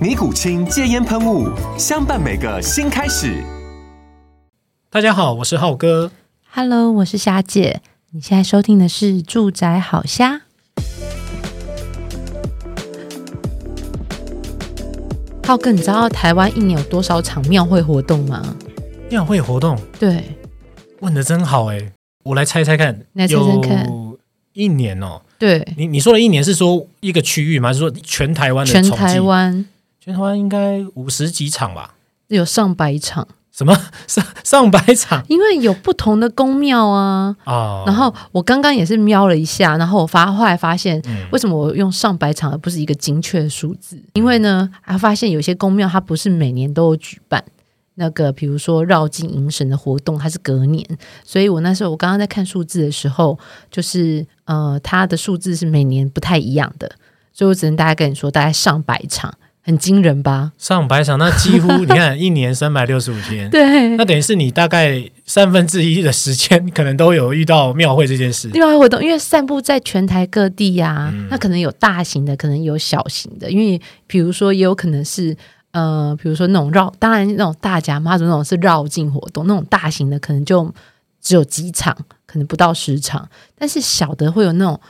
尼古清戒烟喷雾，相伴每个新开始。大家好，我是浩哥。Hello， 我是虾姐。你现在收听的是住宅好虾。浩哥，你知道台湾一年有多少场庙会活动吗？庙会活动？对，问得真好欸。我来猜猜看，来猜猜看，有一年哦。对，你说的一年是说一个区域吗？还是说全台湾的统计？全台湾。全台湾应该50几场吧，有上百场。什么 上百场？因为有不同的宫庙啊、哦、然后我刚刚也是瞄了一下，然后我后来发现、为什么我用上百场而不是一个精确的数字，因为呢还发现有些宫庙它不是每年都有举办那个，比如说绕境迎神的活动，它是隔年，所以我那时候我刚刚在看数字的时候，就是它的数字是每年不太一样的，所以我只能大概跟你说大概上百场。很惊人吧？上百场，那几乎你看一年365天，对，那等于是你大概1/3的时间可能都有遇到庙会这件事。庙会活动，因为散布在全台各地啊、那可能有大型的，可能有小型的，因为比如说也有可能是比如说那种绕，当然那种大甲妈祖那种是绕境活动，那种大型的可能就只有几场，可能不到10场，但是小的会有那种。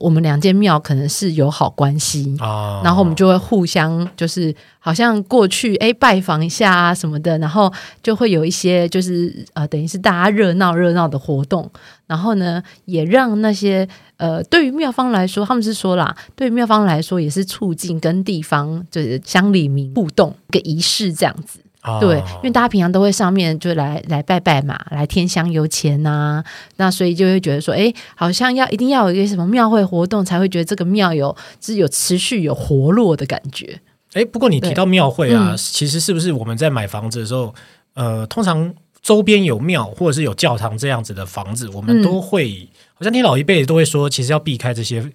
我们两间庙可能是有好关系、哦、然后我们就会互相就是好像过去拜访一下啊什么的，然后就会有一些就是等于是大家热闹的活动，然后呢也让那些对于庙方来说，他们是说啦，对于庙方来说也是促进跟地方就是乡里民互动一个仪式这样子。对，因为大家平常都会上面就来拜拜嘛，来添香油钱啊，那所以就会觉得说好像要一定要有一个什么庙会活动才会觉得这个庙有持续有活络的感觉。不过你提到庙会啊、其实是不是我们在买房子的时候通常周边有庙或者是有教堂这样子的房子，我们都会、好像你老一辈都会说其实要避开这些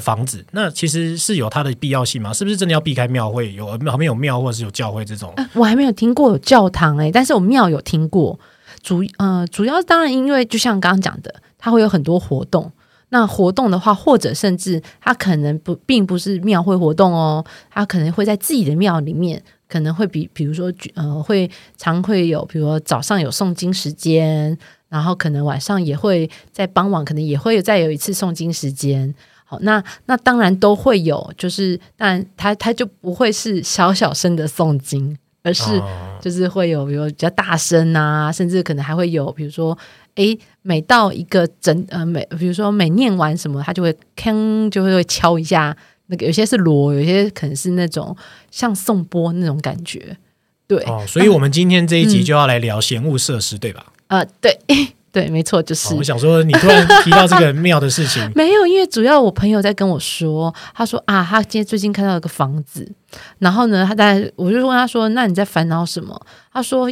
房子，那其实是有它的必要性吗？是不是真的要避开庙会？有旁边有庙或者是有教会这种？我还没有听过有教堂但是我庙有听过。主要当然因为就像刚刚讲的，它会有很多活动。那活动的话，或者甚至它可能并不是庙会活动哦，它可能会在自己的庙里面。可能会比如说会常会有，比如说早上有诵经时间，然后可能晚上也会在傍晚可能也会再有一次诵经时间。好，那当然都会有，就是当然它就不会是小小声的诵经，而是就是会有比如比较大声啊，甚至可能还会有比如说每到一个比如说每念完什么它就会锵就会敲一下。那个有些是锣，有些可能是那种像颂钵那种感觉，对、所以我们今天这一集就要来聊嫌恶设施，对吧？对，没错，就是、我想说你突然提到这个庙的事情没有，因为主要我朋友在跟我说，他说啊，他今天最近看到一个房子，然后呢，我就问他说，那你在烦恼什么？他说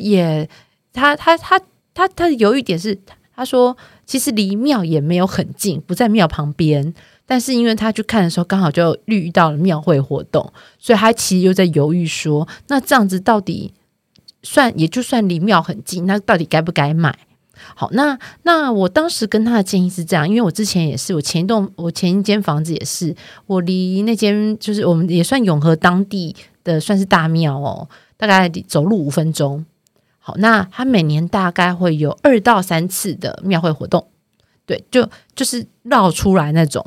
他有一点是，他说其实离庙也没有很近，不在庙旁边。但是因为他去看的时候刚好就遇到了庙会活动，所以他其实又在犹豫说，那这样子到底也就算离庙很近，那到底该不该买？好，那我当时跟他的建议是这样，因为我之前也是，我前一间房子也是，我离那间就是我们也算永和当地的算是大庙大概走路5分钟。好，那他每年大概会有2到3次的庙会活动，对，就是绕出来那种。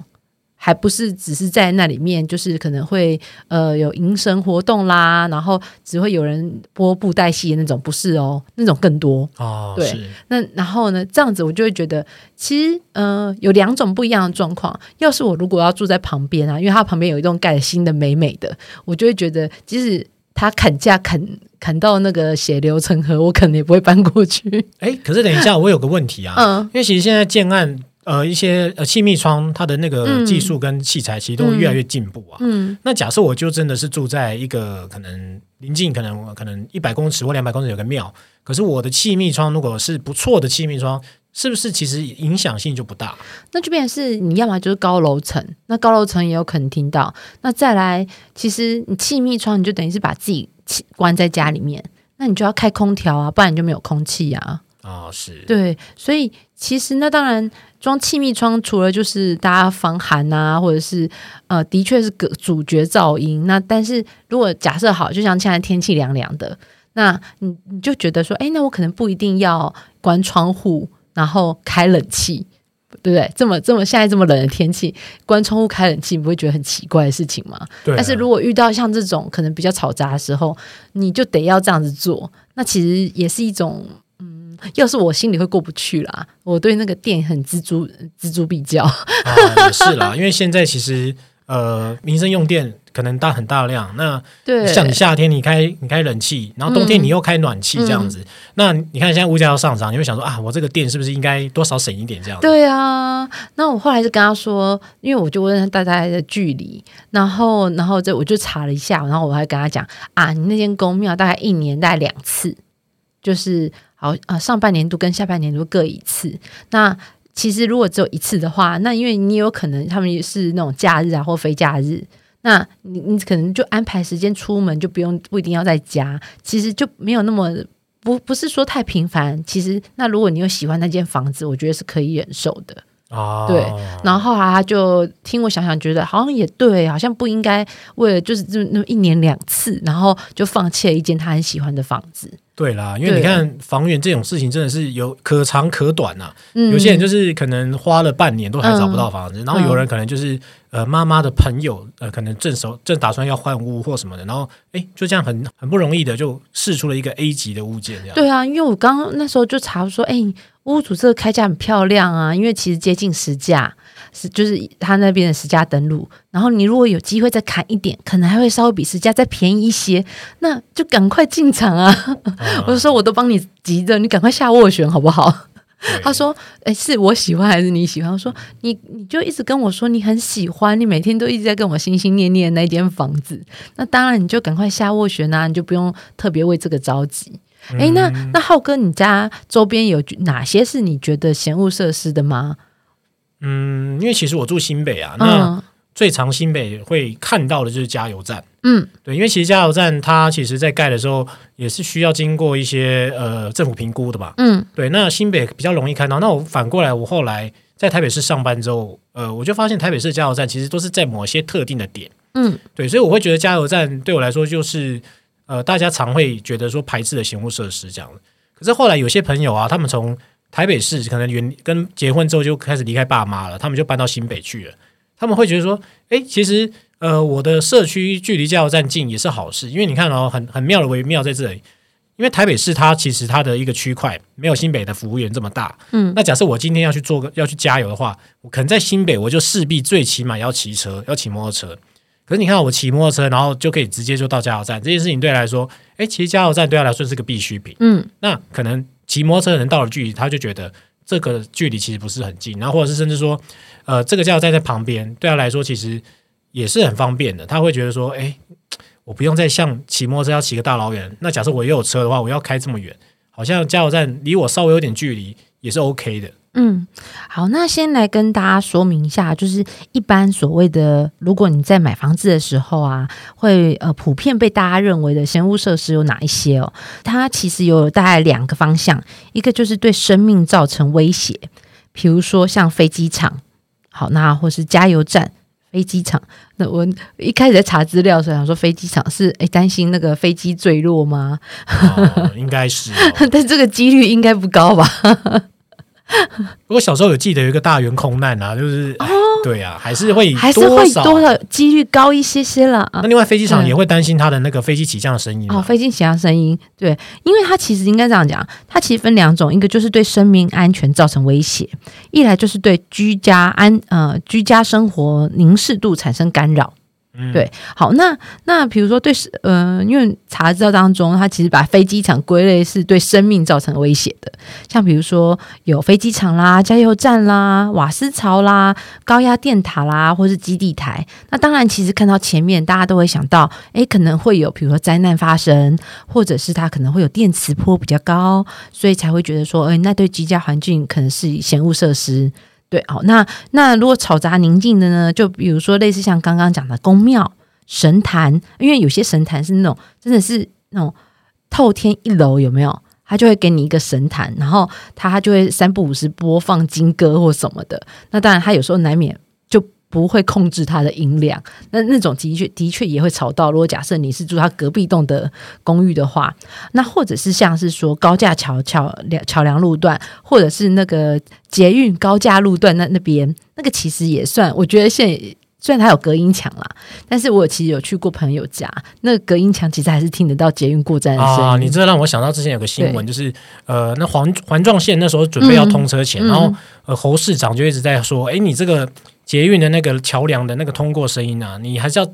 还不是只是在那里面就是可能会有迎神活动啦，然后只会有人播布袋戏的那种，不是哦，那种更多哦。对，那然后呢，这样子我就会觉得其实有两种不一样的状况。要是我如果要住在旁边啊，因为它旁边有一栋盖新的美美的，我就会觉得即使他砍价砍到那个血流成河，我可能也不会搬过去。哎，可是等一下，我有个问题啊，因为其实现在建案一些气密窗它的那个技术跟器材其实都越来越进步啊。那假设我就真的是住在一个可能临近可能100公尺或200公尺有个庙，可是我的气密窗如果是不错的气密窗，是不是其实影响性就不大？那就变成是你要么就是高楼层，那高楼层也有可能听到。那再来，其实你气密窗你就等于是把自己关在家里面，那你就要开空调啊，不然你就没有空气啊。哦，是，对，所以其实那当然装气密窗，除了就是大家防寒啊，或者是的确是个阻绝噪音。那但是如果假设好，就像现在天气凉凉的，那你就觉得说，哎，那我可能不一定要关窗户，然后开冷气，对不对？这么现在这么冷的天气，关窗户开冷气，你不会觉得很奇怪的事情吗？对啊。但是如果遇到像这种可能比较吵杂的时候，你就得要这样子做，那其实也是一种要是我心里会过不去啦，我对那个电很锱铢必较也是啦，因为现在其实民生用电可能很大量，那像你夏天你开冷气，然后冬天你又开暖气这样子，那你看现在物价要上涨，你会想说啊，我这个电是不是应该多少省一点这样子？对啊，那我后来就跟他说，因为我就问他大概的距离，然后我就查了一下，然后我还跟他讲啊，你那间公庙大概1年大概2次，就是好上半年度跟下半年度各一次。那其实如果只有一次的话，那因为你有可能他们是那种假日啊或非假日，那你可能就安排时间出门，就不一定要在家，其实就没有那么不是说太频繁。其实那如果你有喜欢那间房子，我觉得是可以忍受的。哦，对，然后他就听我想想，觉得好像也对，好像不应该为了就是那么1年2次，然后就放弃了一间他很喜欢的房子。对啦，因为你看房源这种事情真的是有可长可短啊，有些人就是可能花了半年都还找不到房子，然后有人可能就是妈妈的朋友可能正打算要换屋或什么的，然后就这样很不容易的就释出了一个 A 级的物件这样。对啊，因为我刚那时候就查说屋主这个开价很漂亮啊，因为其实接近实价，就是他那边的实价登录，然后你如果有机会再砍一点，可能还会稍微比实价再便宜一些，那就赶快进场啊！我就说我都帮你急着，你赶快下斡旋好不好？他说是我喜欢还是你喜欢？我说你就一直跟我说你很喜欢，你每天都一直在跟我心心念念那间房子，那当然你就赶快下斡旋啊，你就不用特别为这个着急。那浩哥，你家周边有哪些是你觉得嫌恶设施的吗？因为其实我住新北啊，那最常新北会看到的就是加油站。对，因为其实加油站它其实在盖的时候也是需要经过一些政府评估的吧。对，那新北比较容易看到。那我反过来，我后来在台北市上班之后，我就发现台北市加油站其实都是在某些特定的点。对，所以我会觉得加油站对我来说就是大家常会觉得说排斥的嫌恶设施这样。可是后来有些朋友啊，他们从台北市可能跟结婚之后就开始离开爸妈了，他们就搬到新北去了。他们会觉得说其实我的社区距离加油站近也是好事。因为你看哦，很妙的微妙在这里，因为台北市它其实它的一个区块没有新北的服务员这么大。那假设我今天要去加油的话，我可能在新北我就势必最起码要骑车，要骑摩托车。可是你看我骑摩托车然后就可以直接就到加油站，这件事情对他来说其实加油站对他来说是个必需品。那可能骑摩托车的人到了距离，他就觉得这个距离其实不是很近，然后或者是甚至说这个加油站在旁边对他来说其实也是很方便的。他会觉得说我不用再像骑摩托车要骑个大老远，那假设我又有车的话我要开这么远，好像加油站离我稍微有点距离也是 OK 的。好，那先来跟大家说明一下，就是一般所谓的如果你在买房子的时候啊，会普遍被大家认为的嫌恶设施有哪一些哦？它其实有大概2个方向，一个就是对生命造成威胁，比如说像飞机场，好，那或是加油站。飞机场，那我一开始在查资料的时候想说飞机场是担心那个飞机坠落吗？应该是但这个几率应该不高吧不过小时候有记得有一个大员空难啊，就是、哦、对啊，还是会多少几率高一些些啦、啊、那另外飞机场也会担心它的那个飞机起降的声音、啊、哦，飞机起降声音，对，因为它其实应该这样讲，它其实分两种，一个就是对生命安全造成威胁，一来就是对居家生活凝视度产生干扰。嗯、对，好，那比如说对，因为查资料当中，它其实把飞机场归类是对生命造成威胁的，像比如说有飞机场啦、加油站啦、瓦斯槽啦、高压电塔啦，或是基地台。那当然，其实看到前面，大家都会想到，哎，可能会有比如说灾难发生，或者是它可能会有电磁波比较高，所以才会觉得说，哎，那对居家环境可能是嫌恶设施。对，好，那如果吵杂宁静的呢，就比如说类似像刚刚讲的宫庙、神坛，因为有些神坛是那种真的是那种透天一楼有没有，他就会给你一个神坛，然后他就会三不五时播放经歌或什么的，那当然他有时候难免就不会控制他的音量，那种的确也会吵到，如果假设你是住他隔壁栋的公寓的话，那或者是像是说高架桥梁路段，或者是那个捷运高架路段那边，那个其实也算，我觉得现在虽然它有隔音墙啦，但是我其实有去过朋友家，那个隔音墙其实还是听得到捷运过站的声音啊。你这让我想到之前有个新闻，就是那环状线那时候准备要通车前，然后侯市长就一直在说，哎，你这个捷运的那个桥梁的那个通过声音啊，你还是要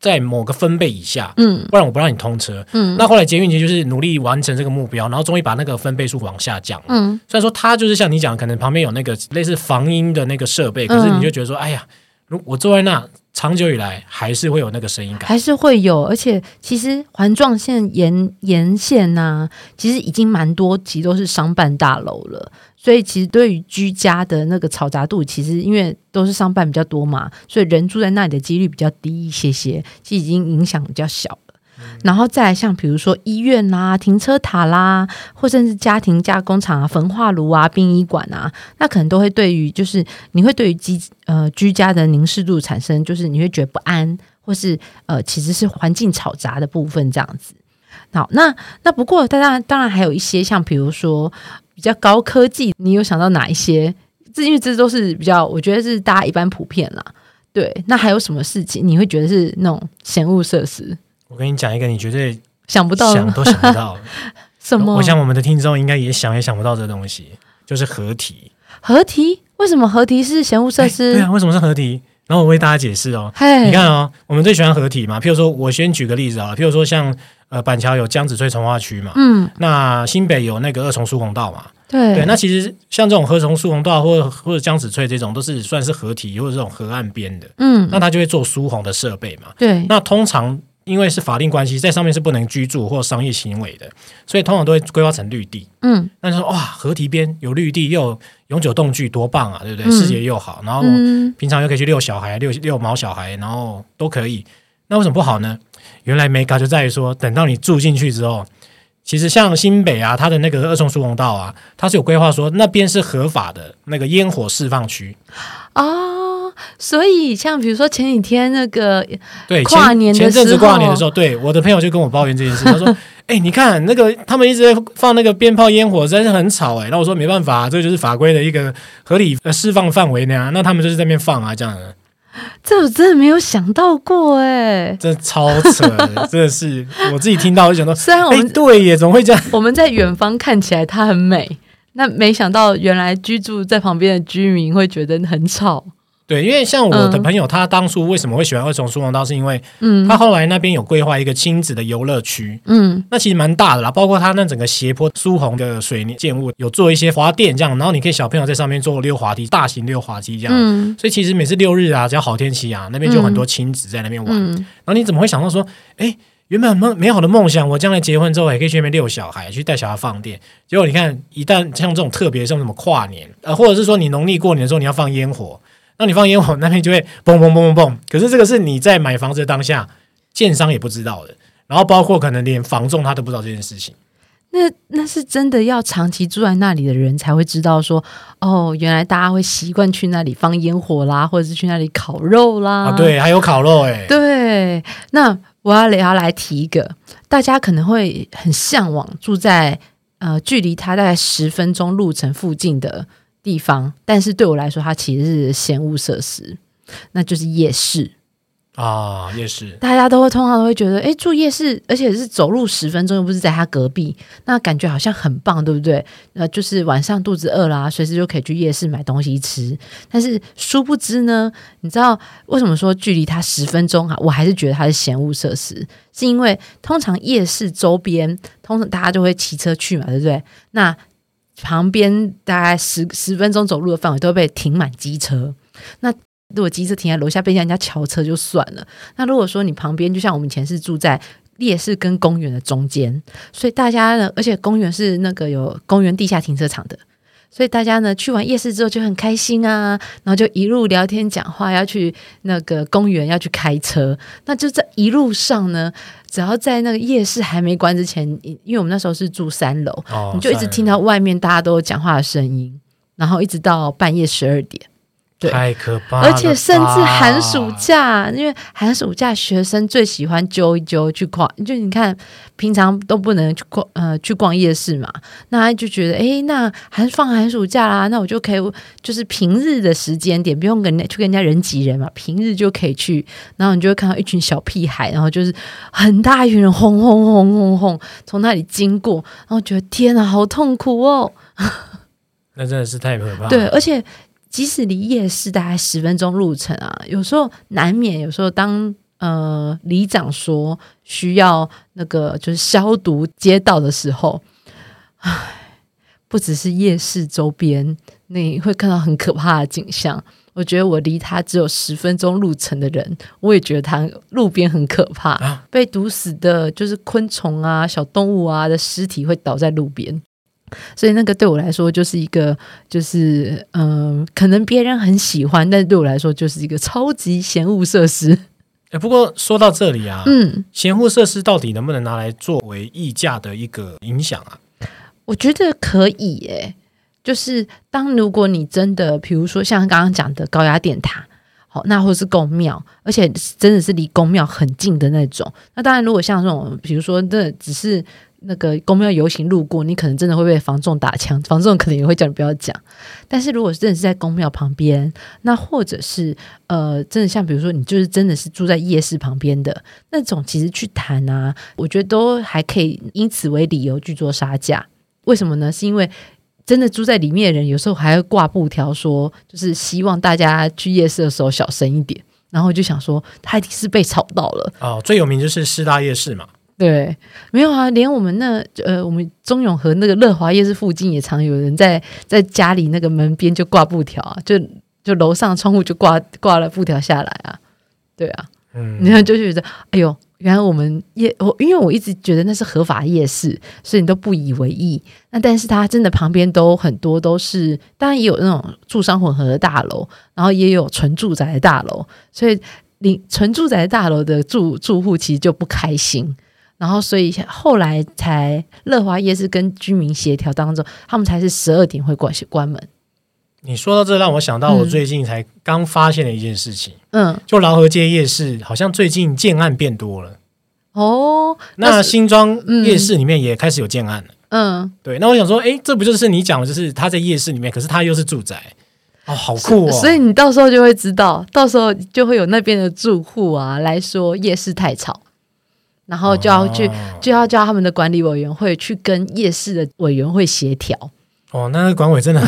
在某个分贝以下，不然我不让你通车。那后来捷运其实就是努力完成这个目标，然后终于把那个分贝数往下降。虽然说它就是像你讲，可能旁边有那个类似防音的那个设备，可是你就觉得说，哎呀，如我坐在那，长久以来还是会有那个声音感，还是会有。而且其实环状线沿线啊，其实已经蛮多，其实都是商办大楼了。所以其实对于居家的那个嘈杂度，其实因为都是商办比较多嘛，所以人住在那里的几率比较低一些些，其实已经影响比较小了。然后再来像比如说医院啦、停车塔啦，或甚至家庭加工厂啊、焚化炉啊、殡仪馆啊，那可能都会对于就是你会对于居家的凝视度产生，就是你会觉得不安，或是其实是环境嘈杂的部分这样子。好，那不过当然还有一些像比如说比较高科技，你有想到哪一些？因为这都是比较，我觉得是大家一般普遍啦。对，那还有什么事情你会觉得是那种嫌恶设施？我跟你讲一个，你绝对想不到，想都想不到。什么？我想我们的听众应该也想不到这东西，就是河堤。河堤？为什么河堤是嫌恶设施？对啊，为什么是河堤？然后我为大家解释哦。你看哦，我们最喜欢河堤嘛。譬如说，我先举个例子好了，譬如说像板桥有江子翠重划区嘛，那新北有那个二重疏洪道嘛，对，那其实像这种二重疏洪道或者江子翠这种，都是算是河堤或者这种河岸边的，那它就会做疏洪的设备嘛，对，那通常因为是法定关系，在上面是不能居住或商业行为的，所以通常都会规划成绿地。那就说哇，河堤边有绿地，又有永久动具，多棒啊，对不对？视野又好，然后平常又可以去遛小孩、遛毛小孩，然后都可以。那为什么不好呢？原来没搞就在于说，等到你住进去之后，其实像新北啊，它的那个二重疏洪道啊，它是有规划说那边是合法的那个烟火释放区哦，所以像比如说前几天那个跨年的时候，前阵子跨年的时候，对，我的朋友就跟我抱怨这件事，他说：“哎，你看那个他们一直在放那个鞭炮烟火，真是很吵哎。”然后我说：“没办法，这就是法规的一个合理释放范围呢。那他们就是在那边放啊，这样的。”这我真的没有想到过哎，这超扯的，真的是我自己听到就想到，虽然我们对耶，怎么会这样？我们在远方看起来它很美，那没想到原来居住在旁边的居民会觉得很吵。对，因为像我的朋友，他当初为什么会喜欢二重疏洪道，是因为他后来那边有规划一个亲子的游乐区，那其实蛮大的啦，包括他那整个斜坡疏洪的水泥建物，有做一些滑垫这样，然后你可以小朋友在上面做溜滑梯，大型溜滑梯这样，所以其实每次六日啊，只要好天气啊，那边就有很多亲子在那边玩，然后你怎么会想到说，哎，原本美好的梦想，我将来结婚之后也可以去那边遛小孩，去带小孩放电。结果你看，一旦像这种特别像什么跨年，或者是说你农历过年的时候你要放烟火，那你放烟火那边就会砰砰砰砰砰，可是这个是你在买房子的当下，建商也不知道的，然后包括可能连房仲他都不知道这件事情。那是真的要长期住在那里的人才会知道说，哦，原来大家会习惯去那里放烟火啦，或者是去那里烤肉啦。啊，对，还有烤肉哎。对，那我要来提一个，大家可能会很向往住在距离他大概10分钟路程附近的地方，但是对我来说它其实是闲物设施，那就是夜市啊。夜市大家都会通常都会觉得，哎，住夜市而且是走路10分钟，又不是在他隔壁，那感觉好像很棒，对不对？就是晚上肚子饿啦，随时就可以去夜市买东西吃。但是殊不知呢，你知道为什么说距离它10分钟我还是觉得它是闲物设施，是因为通常夜市周边通常大家就会骑车去嘛，对不对？那旁边大概 10分钟走路的范围都被停满机车，那如果机车停在楼下被人家敲车就算了，那如果说你旁边，就像我们以前是住在夜市跟公园的中间，所以大家呢，而且公园是那个有公园地下停车场的，所以大家呢去完夜市之后就很开心啊，然后就一路聊天讲话，要去那个公园，要去开车。那就在一路上呢，只要在那个夜市还没关之前，因为我们那时候是住3楼、哦、你就一直听到外面大家都有讲话的声音，然后一直到半夜12点。对，太可怕了！而且甚至寒暑假，因为寒暑假学生最喜欢揪一揪去逛，就你看平常都不能去逛夜市嘛，那他就觉得哎，那放寒暑假啦，那我就可以就是平日的时间点不用去跟人家人挤人嘛，平日就可以去，然后你就会看到一群小屁孩，然后就是很大一群人轰轰轰轰轰从那里经过，然后觉得天啊，好痛苦哦！那真的是太可怕了。对，而且即使离夜市大概10分钟路程啊，有时候难免，有时候当里长说需要那个就是消毒街道的时候，唉，不只是夜市周边，你会看到很可怕的景象。我觉得我离他只有10分钟路程的人，我也觉得他路边很可怕、啊、被毒死的就是昆虫啊、小动物啊的尸体会倒在路边，所以那个对我来说就是一个就是可能别人很喜欢，但对我来说就是一个超级闲物设施。不过说到这里啊，闲物设施到底能不能拿来作为议价的一个影响啊？我觉得可以耶，就是当如果你真的比如说像刚刚讲的高压电塔，好，那或是宫庙，而且真的是离宫庙很近的那种，那当然如果像这种比如说那只是那个公庙游行路过，你可能真的会被房仲打枪，房仲可能也会叫你不要讲。但是如果真的是在公庙旁边，那或者是真的像比如说你就是真的是住在夜市旁边的那种，其实去谈啊，我觉得都还可以因此为理由去做杀价。为什么呢？是因为真的住在里面的人有时候还会挂布条说，就是希望大家去夜市的时候小声一点，然后就想说他一定是被吵到了。哦，最有名就是师大夜市嘛。对，没有啊，连我们那我们中永和那个乐华夜市附近也常有人在家里那个门边就挂布条啊，就楼上窗户就挂了布条下来啊，对啊，然后就觉得哎呦，原来我因为我一直觉得那是合法夜市，所以你都不以为意。那但是它真的旁边都很多都是，当然也有那种住商混合的大楼，然后也有纯住宅的大楼，所以纯住宅大楼的住户其实就不开心。然后所以后来才乐华夜市跟居民协调当中，他们才是12点会关门。你说到这让我想到我最近才刚发现的一件事情，就劳合街夜市好像最近建案变多了哦，那新庄夜市里面也开始有建案了。对，那我想说哎，这不就是你讲的就是他在夜市里面，可是他又是住宅哦，好酷哦！所以你到时候就会知道，到时候就会有那边的住户啊来说夜市太吵，然后就要叫他们的管理委员会去跟夜市的委员会协调。哦，那个管委真的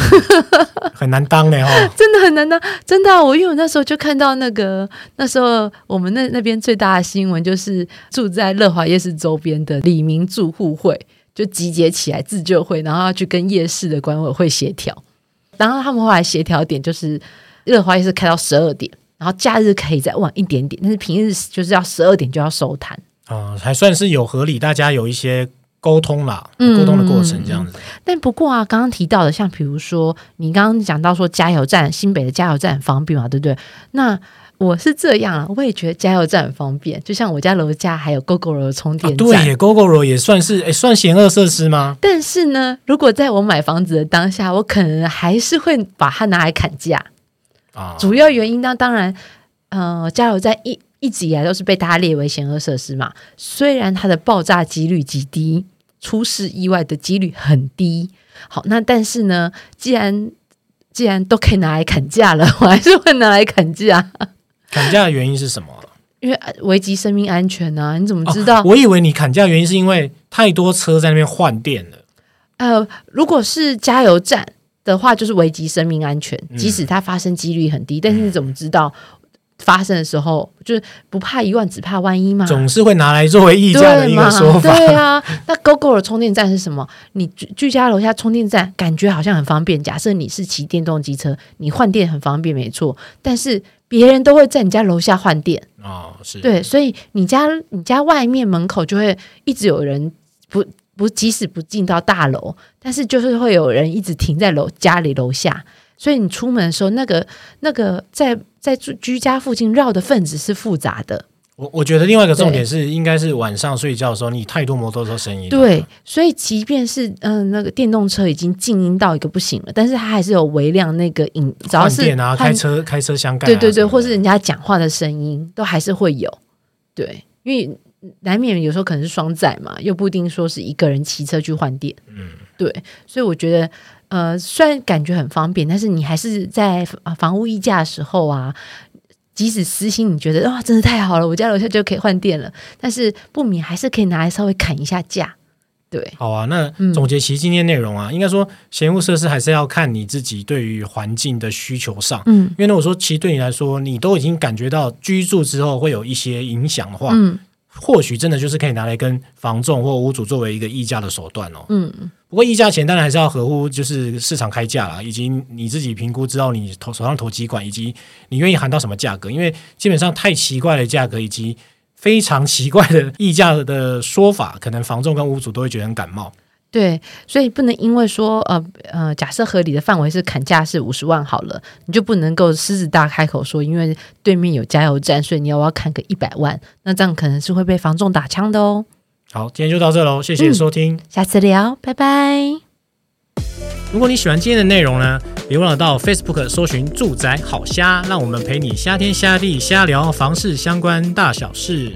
很难当耶、哦、真的很难当，真的、啊、我因为我那时候就看到那时候我们那边最大的新闻就是住在乐华夜市周边的里民住户会就集结起来自救会，然后要去跟夜市的管委会协调，然后他们后来协调点就是乐华夜市开到12点，然后假日可以再晚一点点，但是平日就是要12点就要收摊。还算是有合理，大家有一些沟通啦，沟通的过程这样子。但不过啊，刚刚提到的像比如说你刚刚讲到说加油站，新北的加油站很方便嘛，对不对？那我是这样啊，我也觉得加油站很方便，就像我家楼下还有 Gogoro 充电站、对耶， Gogoro 也算是算闲恶设施吗？但是呢，如果在我买房子的当下，我可能还是会把它拿来砍价、主要原因当然加油站一直以来都是被大家列为闲恶设施嘛，虽然它的爆炸几率极低，出事意外的几率很低。好，那但是呢，既然既然都可以拿来砍价了，我还是会拿来砍价。砍价的原因是什么？因为危及生命安全啊，你怎么知道？哦，我以为你砍价的原因是因为太多车在那边换电了。如果是加油站的话，就是危及生命安全，即使它发生几率很低，但是你怎么知道发生的时候？就是不怕一万，只怕万一嘛。总是会拿来作为溢价的一个说法。对啊，那 GoGo 的充电站是什么？你居家楼下充电站感觉好像很方便，假设你是骑电动机车，你换电很方便没错，但是别人都会在你家楼下换电。哦，是。对，所以你家外面门口就会一直有人，即使不进到大楼，但是就是会有人一直停在家里楼下，所以你出门的时候那个在居家附近绕的分子是复杂的。我觉得另外一个重点是应该是晚上睡觉的时候你太多摩托车声音。对，所以即便是那个电动车已经静音到一个不行了，但是它还是有微量那个只要是换电啊，开车相干啊，对对对，或是人家讲话的声音都还是会有。对，因为难免有时候可能是双载嘛，又不一定说是一个人骑车去换电。嗯，对，所以我觉得虽然感觉很方便，但是你还是在房屋溢价的时候啊，即使私心你觉得哇真的太好了，我家楼下就可以换电了，但是不免还是可以拿来稍微砍一下价。对，好啊，那总结其今天内容啊，应该说嫌恶设施还是要看你自己对于环境的需求上，因为呢我说其实对你来说你都已经感觉到居住之后会有一些影响的话，或许真的就是可以拿来跟房仲或屋主作为一个议价的手段哦。不过议价前当然还是要合乎就是市场开价啦，以及你自己评估知道你手上投几款，以及你愿意喊到什么价格，因为基本上太奇怪的价格以及非常奇怪的议价的说法，可能房仲跟屋主都会觉得很感冒。对，所以不能因为说假设合理的范围是砍价是50万好了，你就不能够狮子大开口说因为对面有加油站所以你要不要砍个100万，那这样可能是会被房仲打枪的哦。好，今天就到这咯，谢谢收听，下次聊，拜拜。如果你喜欢今天的内容呢，别忘了到 Facebook 搜寻住宅好瞎，让我们陪你瞎天瞎地瞎聊房事相关大小事。